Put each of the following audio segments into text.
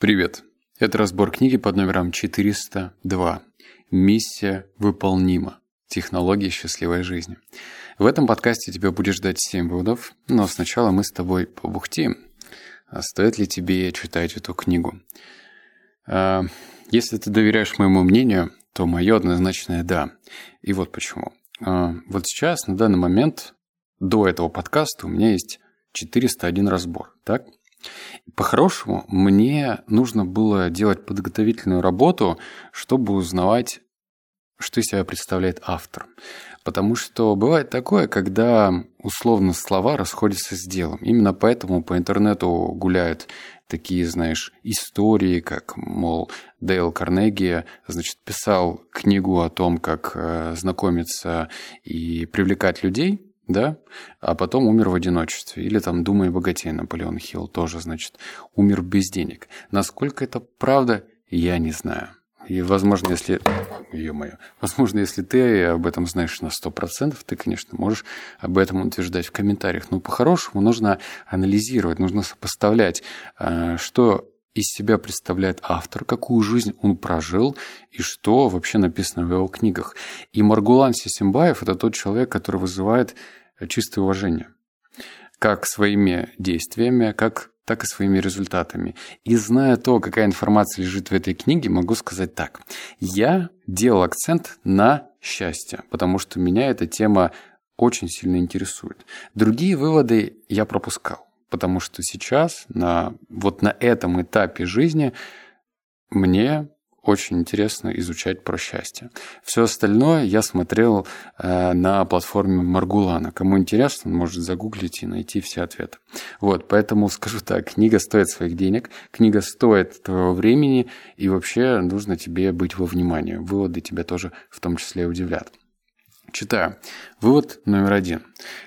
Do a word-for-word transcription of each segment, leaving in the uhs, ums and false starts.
Привет! Это разбор книги под номером четыреста два «Миссия выполнима. Технология счастливой жизни». В этом подкасте тебя будет ждать семь выводов, но сначала мы с тобой побухтим. А стоит ли тебе читать эту книгу? А, если ты доверяешь моему мнению, то мое однозначное «да». И вот почему. А, вот сейчас, на данный момент, до этого подкаста у меня есть четыреста один разбор, так? По-хорошему, мне нужно было делать подготовительную работу, чтобы узнавать, что из себя представляет автор. Потому что бывает такое, когда условно слова расходятся с делом. Именно поэтому по интернету гуляют такие, знаешь, истории, как, мол, Дейл Карнеги, значит, писал книгу о том, как знакомиться и привлекать людей. Да, а потом умер в одиночестве. Или там «Думай и богатей» Наполеон Хилл тоже, значит, умер без денег. Насколько это правда, я не знаю. И, возможно, если... Ё-моё. Возможно, если ты об этом знаешь на сто процентов, ты, конечно, можешь об этом утверждать в комментариях. Но по-хорошему нужно анализировать, нужно сопоставлять, что из себя представляет автор, какую жизнь он прожил и что вообще написано в его книгах. И Маргулан Сейсембаев – это тот человек, который вызывает чистое уважение как своими действиями, как, так и своими результатами. И зная то, какая информация лежит в этой книге, могу сказать так. Я делал акцент на счастье, потому что меня эта тема очень сильно интересует. Другие выводы я пропускал. Потому что сейчас, на, вот на этом этапе жизни, мне очень интересно изучать про счастье. Все остальное я смотрел э, на платформе Маргулана. Кому интересно, он может загуглить и найти все ответы. Вот, поэтому скажу так, книга стоит своих денег, книга стоит твоего времени, и вообще нужно тебе быть во внимании. Выводы тебя тоже в том числе удивлят. Читаю. Вывод номер один.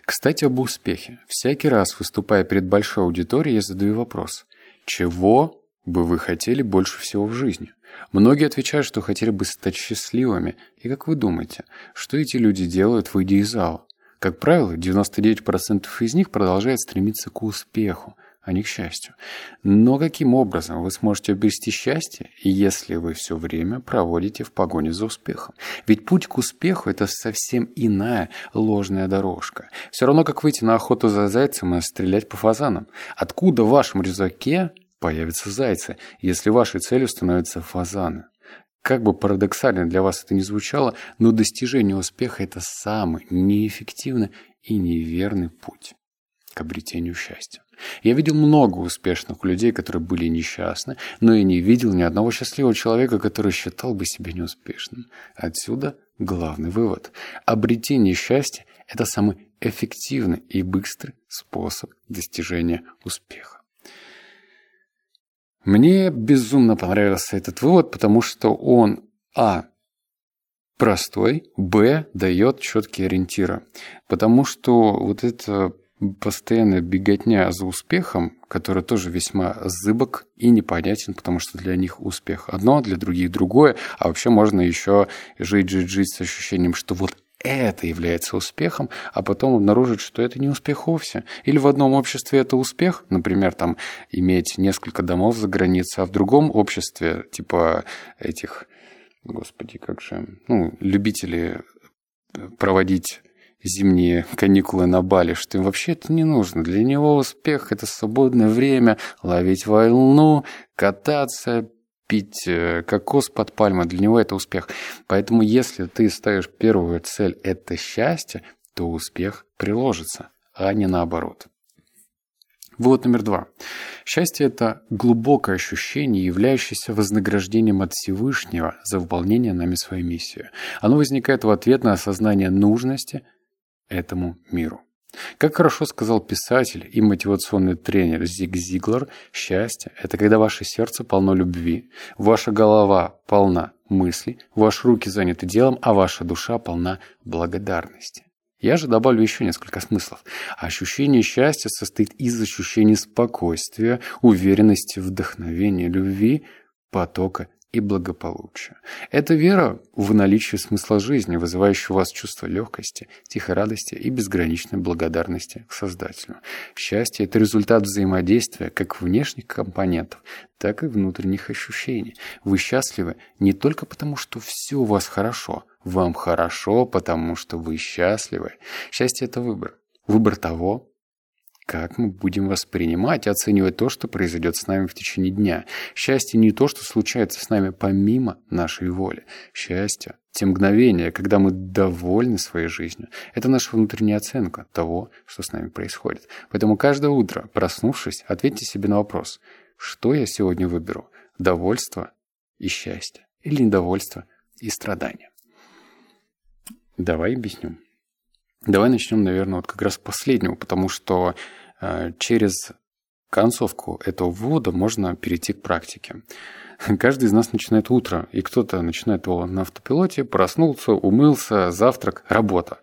Кстати, об успехе. Всякий раз, выступая перед большой аудиторией, я задаю вопрос. Чего бы вы хотели больше всего в жизни? Многие отвечают, что хотели бы стать счастливыми. И как вы думаете, что эти люди делают, выйдя из зала? Как правило, девяносто девять процентов из них продолжают стремиться к успеху, а не к счастью. Но каким образом вы сможете обрести счастье, если вы все время проводите в погоне за успехом? Ведь путь к успеху – это совсем иная ложная дорожка. Все равно, как выйти на охоту за зайцем и стрелять по фазанам. Откуда в вашем рюкзаке появятся зайцы, если вашей целью становятся фазаны? Как бы парадоксально для вас это ни звучало, но достижение успеха – это самый неэффективный и неверный путь к обретению счастья. Я видел много успешных людей, которые были несчастны, но и не видел ни одного счастливого человека, который считал бы себя неуспешным. Отсюда главный вывод. Обретение счастья – это самый эффективный и быстрый способ достижения успеха. Мне безумно понравился этот вывод, потому что он, а, простой, б, дает четкие ориентиры. Потому что вот это... постоянная беготня за успехом, который тоже весьма зыбок и непонятен, потому что для них успех одно, для других другое, а вообще можно еще жить-жить-жить с ощущением, что вот это является успехом, а потом обнаружить, что это не успех вовсе. Или в одном обществе это успех, например, там иметь несколько домов за границей, а в другом обществе, типа этих, господи, как же, ну, любители проводить зимние каникулы на Бали, что им вообще это не нужно. Для него успех – это свободное время, ловить волну, кататься, пить кокос под пальмой. Для него это успех. Поэтому если ты ставишь первую цель – это счастье, то успех приложится, а не наоборот. Вывод номер два. Счастье – это глубокое ощущение, являющееся вознаграждением от Всевышнего за выполнение нами своей миссии. Оно возникает в ответ на осознание нужности этому миру. Как хорошо сказал писатель и мотивационный тренер Зиг Зиглер, счастье – это когда ваше сердце полно любви, ваша голова полна мыслей, ваши руки заняты делом, а ваша душа полна благодарности. Я же добавлю еще несколько смыслов. Ощущение счастья состоит из ощущений спокойствия, уверенности, вдохновения, любви, потока и благополучию. Это вера в наличие смысла жизни, вызывающая у вас чувство легкости, тихой радости и безграничной благодарности к Создателю. Счастье – это результат взаимодействия как внешних компонентов, так и внутренних ощущений. Вы счастливы не только потому, что все у вас хорошо, вам хорошо, потому что вы счастливы. Счастье – это выбор. Выбор того, как мы будем воспринимать и оценивать то, что произойдет с нами в течение дня. Счастье не то, что случается с нами помимо нашей воли. Счастье – те мгновения, когда мы довольны своей жизнью. Это наша внутренняя оценка того, что с нами происходит. Поэтому каждое утро, проснувшись, ответьте себе на вопрос, что я сегодня выберу – довольство и счастье или недовольство и страдания. Давай объясню. Давай начнем, наверное, вот как раз с последнего, потому что э, через концовку этого ввода можно перейти к практике. Каждый из нас начинает утро, и кто-то начинает его на автопилоте, проснулся, умылся, завтрак, работа.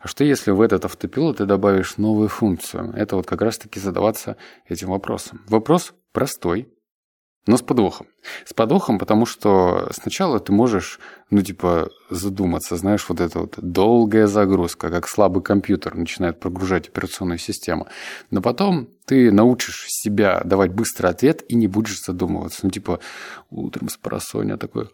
А что если в этот автопилот ты добавишь новую функцию? Это вот как раз-таки задаваться этим вопросом. Вопрос простой, но с подвохом. С подвохом, потому что сначала ты можешь, ну, типа, задуматься, знаешь, вот эта вот долгая загрузка, как слабый компьютер начинает прогружать операционную систему. Но потом ты научишь себя давать быстрый ответ и не будешь задумываться. Ну, типа, утром спросонья такой...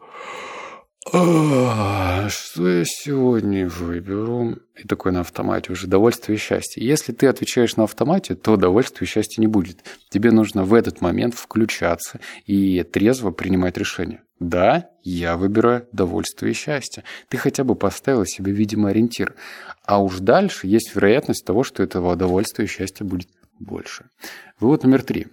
Что я сегодня выберу? И такой на автомате уже довольствие и счастье. Если ты отвечаешь на автомате, то довольствия и счастья не будет. Тебе нужно в этот момент включаться и трезво принимать решение. Да, я выбираю довольствие и счастье. Ты хотя бы поставила себе, видимо, ориентир. А уж дальше есть вероятность того, что этого довольствия и счастья будет больше. Вывод номер три.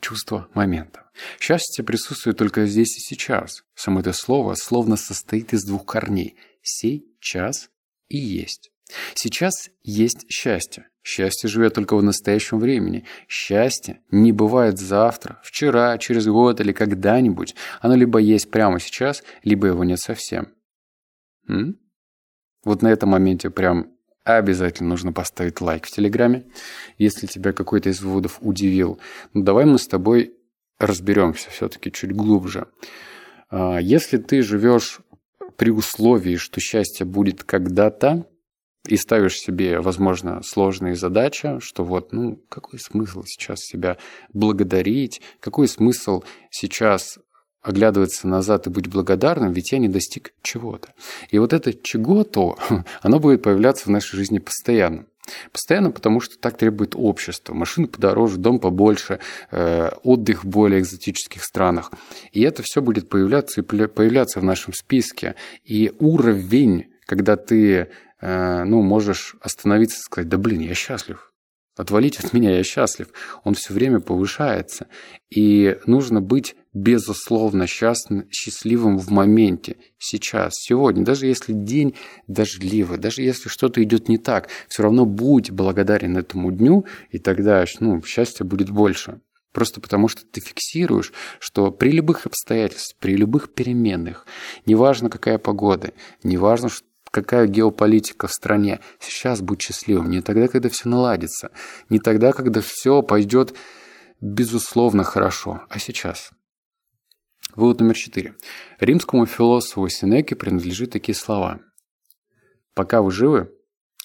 Чувство момента. Счастье присутствует только здесь и сейчас. Само это слово словно состоит из двух корней. Сейчас и есть. Сейчас есть счастье. Счастье живет только в настоящем времени. Счастье не бывает завтра, вчера, через год или когда-нибудь. Оно либо есть прямо сейчас, либо его нет совсем. М? Вот на этом моменте прям... Обязательно нужно поставить лайк в Телеграме, если тебя какой-то из выводов удивил. Но давай мы с тобой разберемся все-таки чуть глубже. Если ты живешь при условии, что счастье будет когда-то, и ставишь себе, возможно, сложные задачи, что вот, ну, какой смысл сейчас себя благодарить, какой смысл сейчас... оглядываться назад и быть благодарным, ведь я не достиг чего-то. И вот это чего-то, оно будет появляться в нашей жизни постоянно. Постоянно, потому что так требует общество. Машина подороже, дом побольше, э, отдых в более экзотических странах. И это все будет появляться и появляться в нашем списке. И уровень, когда ты э, ну, можешь остановиться и сказать, да блин, я счастлив. Отвалить от меня, я счастлив. Он все время повышается. И нужно быть безусловно счастливым в моменте, сейчас, сегодня. Даже если день дождливый, даже если что-то идет не так, все равно будь благодарен этому дню, и тогда ну, счастья будет больше. Просто потому, что ты фиксируешь, что при любых обстоятельствах, при любых переменных, неважно, какая погода, неважно, что какая геополитика в стране. Сейчас будь счастливым. Не тогда, когда все наладится. Не тогда, когда все пойдет безусловно хорошо. А сейчас. Вывод номер четыре. Римскому философу Сенеке принадлежат такие слова. Пока вы живы,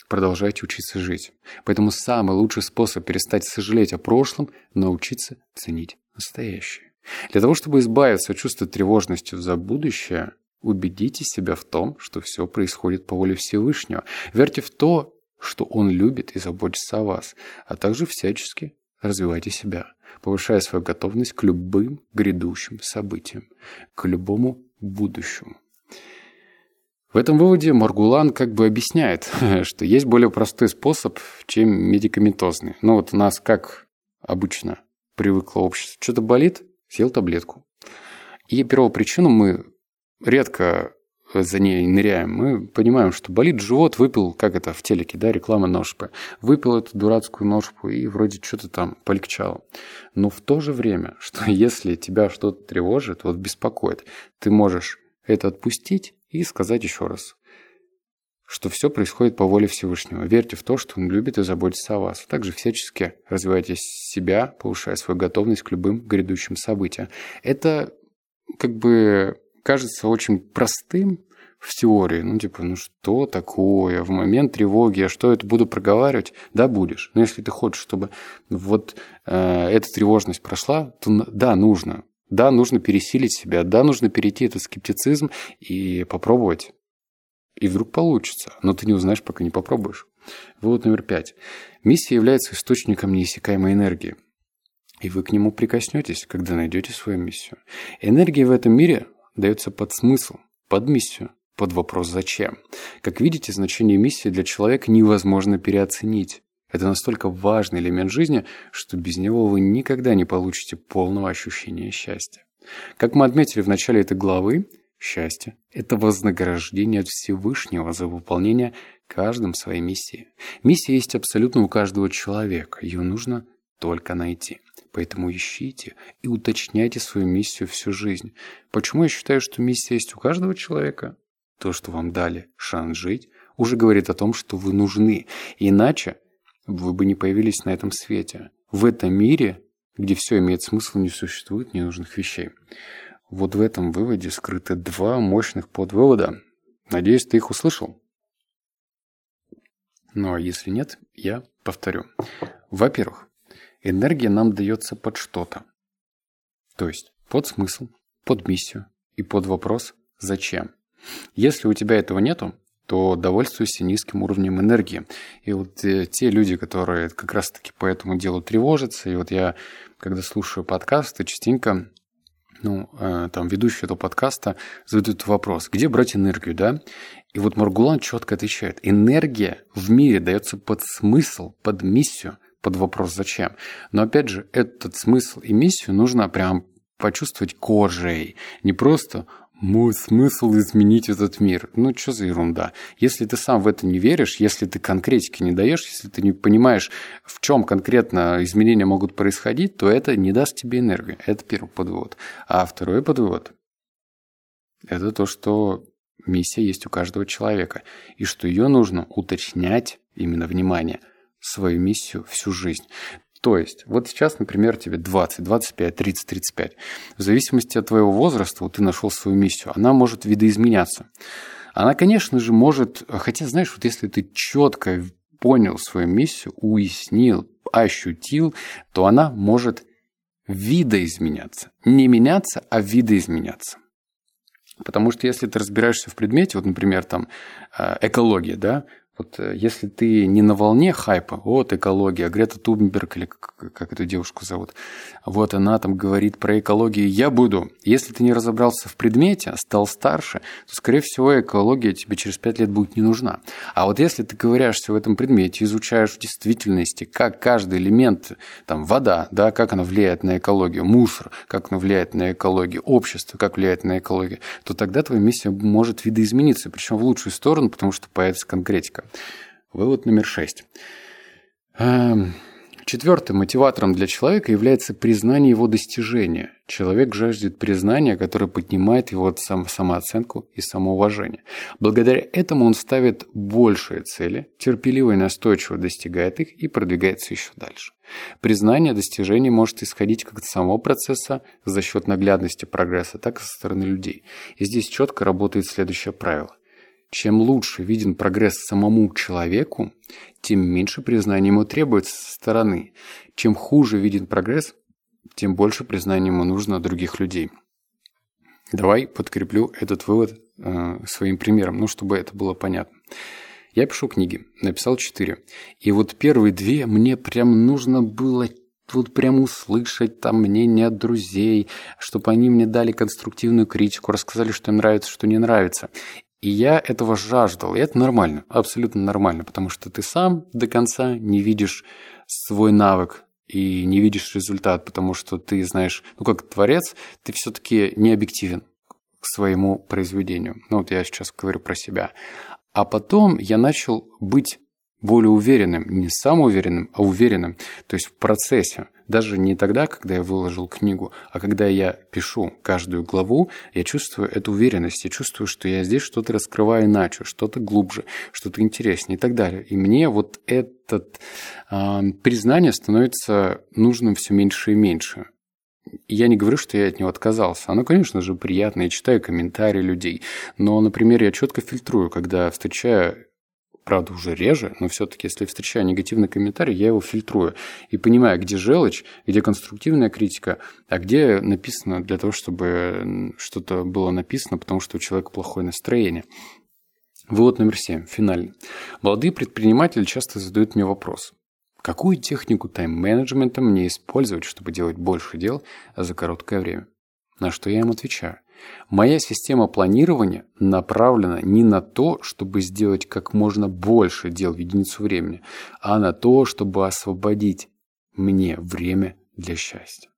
продолжайте учиться жить. Поэтому самый лучший способ перестать сожалеть о прошлом – научиться ценить настоящее. Для того, чтобы избавиться от чувства тревожности за будущее – убедите себя в том, что все происходит по воле Всевышнего. Верьте в то, что Он любит и заботится о вас, а также всячески развивайте себя, повышая свою готовность к любым грядущим событиям, к любому будущему. В этом выводе Маргулан как бы объясняет, что есть более простой способ, чем медикаментозный. Ну вот у нас, как обычно, привыкло общество. Что-то болит, съел таблетку. И первопричину мы... редко за ней ныряем. Мы понимаем, что болит живот, выпил, как это в телеке, да, реклама ножпы. Выпил эту дурацкую ножпу и вроде что-то там полегчало. Но в то же время, что если тебя что-то тревожит, вот беспокоит, ты можешь это отпустить и сказать еще раз, что все происходит по воле Всевышнего. Верьте в то, что Он любит и заботится о вас. Также всячески развивайте себя, повышая свою готовность к любым грядущим событиям. Это как бы кажется очень простым в теории. Ну, типа, ну что такое? В момент тревоги я что, это буду проговаривать? Да, будешь. Но если ты хочешь, чтобы вот э, эта тревожность прошла, то да, нужно. Да, нужно пересилить себя. Да, нужно перейти этот скептицизм и попробовать. И вдруг получится. Но ты не узнаешь, пока не попробуешь. Вывод номер пять. Миссия является источником неиссякаемой энергии. И вы к нему прикоснетесь, когда найдете свою миссию. Энергия в этом мире дается под смысл, под миссию, под вопрос «зачем?». Как видите, значение миссии для человека невозможно переоценить. Это настолько важный элемент жизни, что без него вы никогда не получите полного ощущения счастья. Как мы отметили в начале этой главы, счастье – это вознаграждение от Всевышнего за выполнение каждым своей миссии. Миссия есть абсолютно у каждого человека, ее нужно только найти. Поэтому ищите и уточняйте свою миссию всю жизнь. Почему я считаю, что миссия есть у каждого человека? То, что вам дали шанс жить, уже говорит о том, что вы нужны. Иначе вы бы не появились на этом свете. В этом мире, где все имеет смысл, не существует ненужных вещей. Вот в этом выводе скрыты два мощных подвывода. Надеюсь, ты их услышал. Ну а если нет, я повторю. Во-первых, энергия нам дается под что-то. То есть под смысл, под миссию и под вопрос «зачем?». Если у тебя этого нету, то довольствуйся низким уровнем энергии. И вот те люди, которые как раз-таки по этому делу тревожатся, и вот я, когда слушаю подкасты, частенько... ну, там, ведущий этого подкаста задает вопрос, где брать энергию, да? И вот Маргулан четко отвечает, энергия в мире дается под смысл, под миссию, под вопрос «зачем?». Но, опять же, этот смысл и миссию нужно прям почувствовать кожей, не просто «мой смысл изменить этот мир». Ну, что за ерунда? Если ты сам в это не веришь, если ты конкретики не даешь, если ты не понимаешь, в чем конкретно изменения могут происходить, то это не даст тебе энергии. Это первый подвывод. А второй подвывод – это то, что миссия есть у каждого человека, и что ее нужно уточнять, именно внимание, свою миссию всю жизнь. То есть, вот сейчас, например, тебе двадцать, двадцать пять, тридцать, тридцать пять. В зависимости от твоего возраста, вот ты нашел свою миссию, она может видоизменяться. Она, конечно же, может... Хотя, знаешь, вот если ты четко понял свою миссию, уяснил, ощутил, то она может видоизменяться. Не меняться, а видоизменяться. Потому что если ты разбираешься в предмете, вот, например, там, экология, да, вот если ты не на волне хайпа, вот экология, Грета Тунберг, или как, как эту девушку зовут, вот она там говорит про экологию, я буду. Если ты не разобрался в предмете, стал старше, то, скорее всего, экология тебе через пять лет будет не нужна. А вот если ты ковыряешься в этом предмете, изучаешь в действительности, как каждый элемент, там, вода, да, как она влияет на экологию, мусор, как она влияет на экологию, общество, как влияет на экологию, то тогда твоя миссия может видоизмениться, причем в лучшую сторону, потому что появится конкретика. Вывод номер шесть. Четвертым мотиватором для человека является признание его достижения. Человек жаждет признания, которое поднимает его самооценку и самоуважение. Благодаря этому он ставит большие цели, терпеливо и настойчиво достигает их и продвигается еще дальше. Признание достижений может исходить как от самого процесса за счет наглядности прогресса, так и со стороны людей. И здесь четко работает следующее правило. Чем лучше виден прогресс самому человеку, тем меньше признания ему требуется со стороны. Чем хуже виден прогресс, тем больше признания ему нужно от других людей. Давай подкреплю этот вывод э, своим примером, ну, чтобы это было понятно. Я пишу книги, написал четыре. И вот первые две мне прям нужно было вот прям услышать там мнение от друзей, чтобы они мне дали конструктивную критику, рассказали, что им нравится, что не нравится. И я этого жаждал, и это нормально, абсолютно нормально, потому что ты сам до конца не видишь свой навык и не видишь результат, потому что ты знаешь, ну как творец, ты все-таки не объективен к своему произведению. Ну вот я сейчас говорю про себя. А потом я начал быть более уверенным, не самоуверенным, а уверенным, то есть в процессе. Даже не тогда, когда я выложил книгу, а когда я пишу каждую главу, я чувствую эту уверенность, я чувствую, что я здесь что-то раскрываю иначе, что-то глубже, что-то интереснее и так далее. И мне вот это э, признание становится нужным все меньше и меньше. я не говорю, что я от него отказался. Оно, конечно же, приятно, я читаю комментарии людей. Но, например, я четко фильтрую, когда встречаю, правда, уже реже, но все-таки, если встречаю негативный комментарий, я его фильтрую. И понимаю, где желчь, где конструктивная критика, а где написано для того, чтобы что-то было написано, потому что у человека плохое настроение. Вывод номер семь, финальный. Молодые предприниматели часто задают мне вопрос. Какую технику тайм-менеджмента мне использовать, чтобы делать больше дел за короткое время? На что я им отвечаю. Моя система планирования направлена не на то, чтобы сделать как можно больше дел в единицу времени, а на то, чтобы освободить мне время для счастья.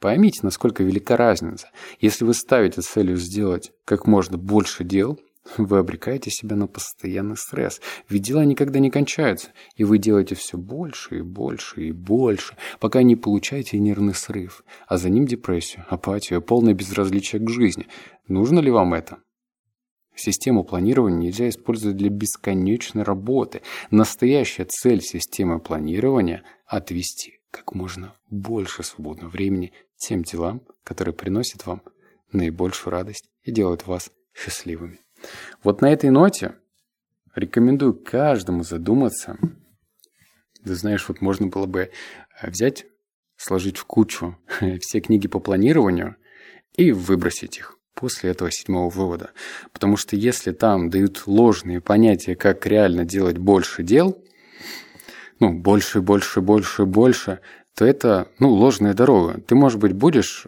Поймите, насколько велика разница. Если вы ставите целью сделать как можно больше дел, вы обрекаете себя на постоянный стресс, ведь дела никогда не кончаются, и вы делаете все больше и больше и больше, пока не получаете нервный срыв, а за ним депрессию, апатию, полное безразличие к жизни. Нужно ли вам это? Систему планирования нельзя использовать для бесконечной работы. Настоящая цель системы планирования – отвести как можно больше свободного времени тем делам, которые приносят вам наибольшую радость и делают вас счастливыми. Вот на этой ноте рекомендую каждому задуматься. Ты знаешь, вот можно было бы взять, сложить в кучу все книги по планированию и выбросить их после этого седьмого вывода. Потому что если там дают ложные понятия, как реально делать больше дел, ну, больше, больше, больше, больше, то это, ну, ложная дорога. Ты, может быть, будешь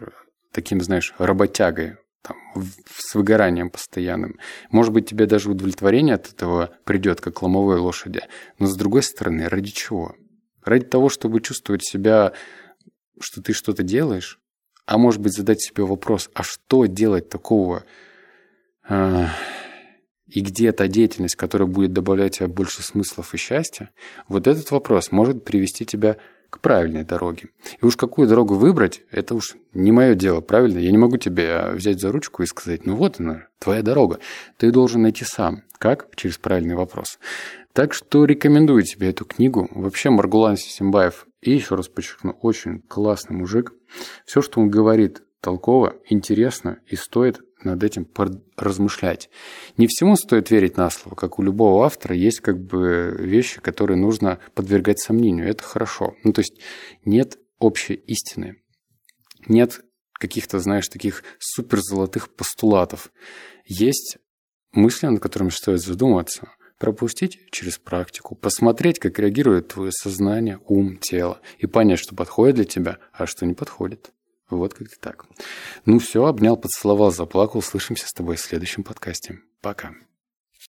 таким, знаешь, работягой, там, с выгоранием постоянным. Может быть, тебе даже удовлетворение от этого придет, как ломовой лошади. Но с другой стороны, ради чего? Ради того, чтобы чувствовать себя, что ты что-то делаешь, а может быть, задать себе вопрос, а что делать такого? И где та деятельность, которая будет добавлять тебе больше смыслов и счастья? Вот этот вопрос может привести тебя к правильной дороге. И уж какую дорогу выбрать, это уж не мое дело, правильно? Я не могу тебя взять за ручку и сказать, ну вот она, твоя дорога. Ты должен найти сам. Как? Через правильный вопрос. Так что рекомендую тебе эту книгу. Вообще Маргулан Сейсембаев, и еще раз подчеркну, очень классный мужик. Все, что он говорит, толково, интересно и стоит над этим размышлять. Не всему стоит верить на слово. Как у любого автора есть как бы вещи, которые нужно подвергать сомнению. Это хорошо. Ну, то есть нет общей истины. Нет каких-то, знаешь, таких суперзолотых постулатов. Есть мысли, над которыми стоит задуматься. Пропустить через практику, посмотреть, как реагирует твое сознание, ум, тело. И понять, что подходит для тебя, а что не подходит. Вот как-то так. Ну все, обнял, поцеловал, заплакал. Слышимся с тобой в следующем подкасте. Пока.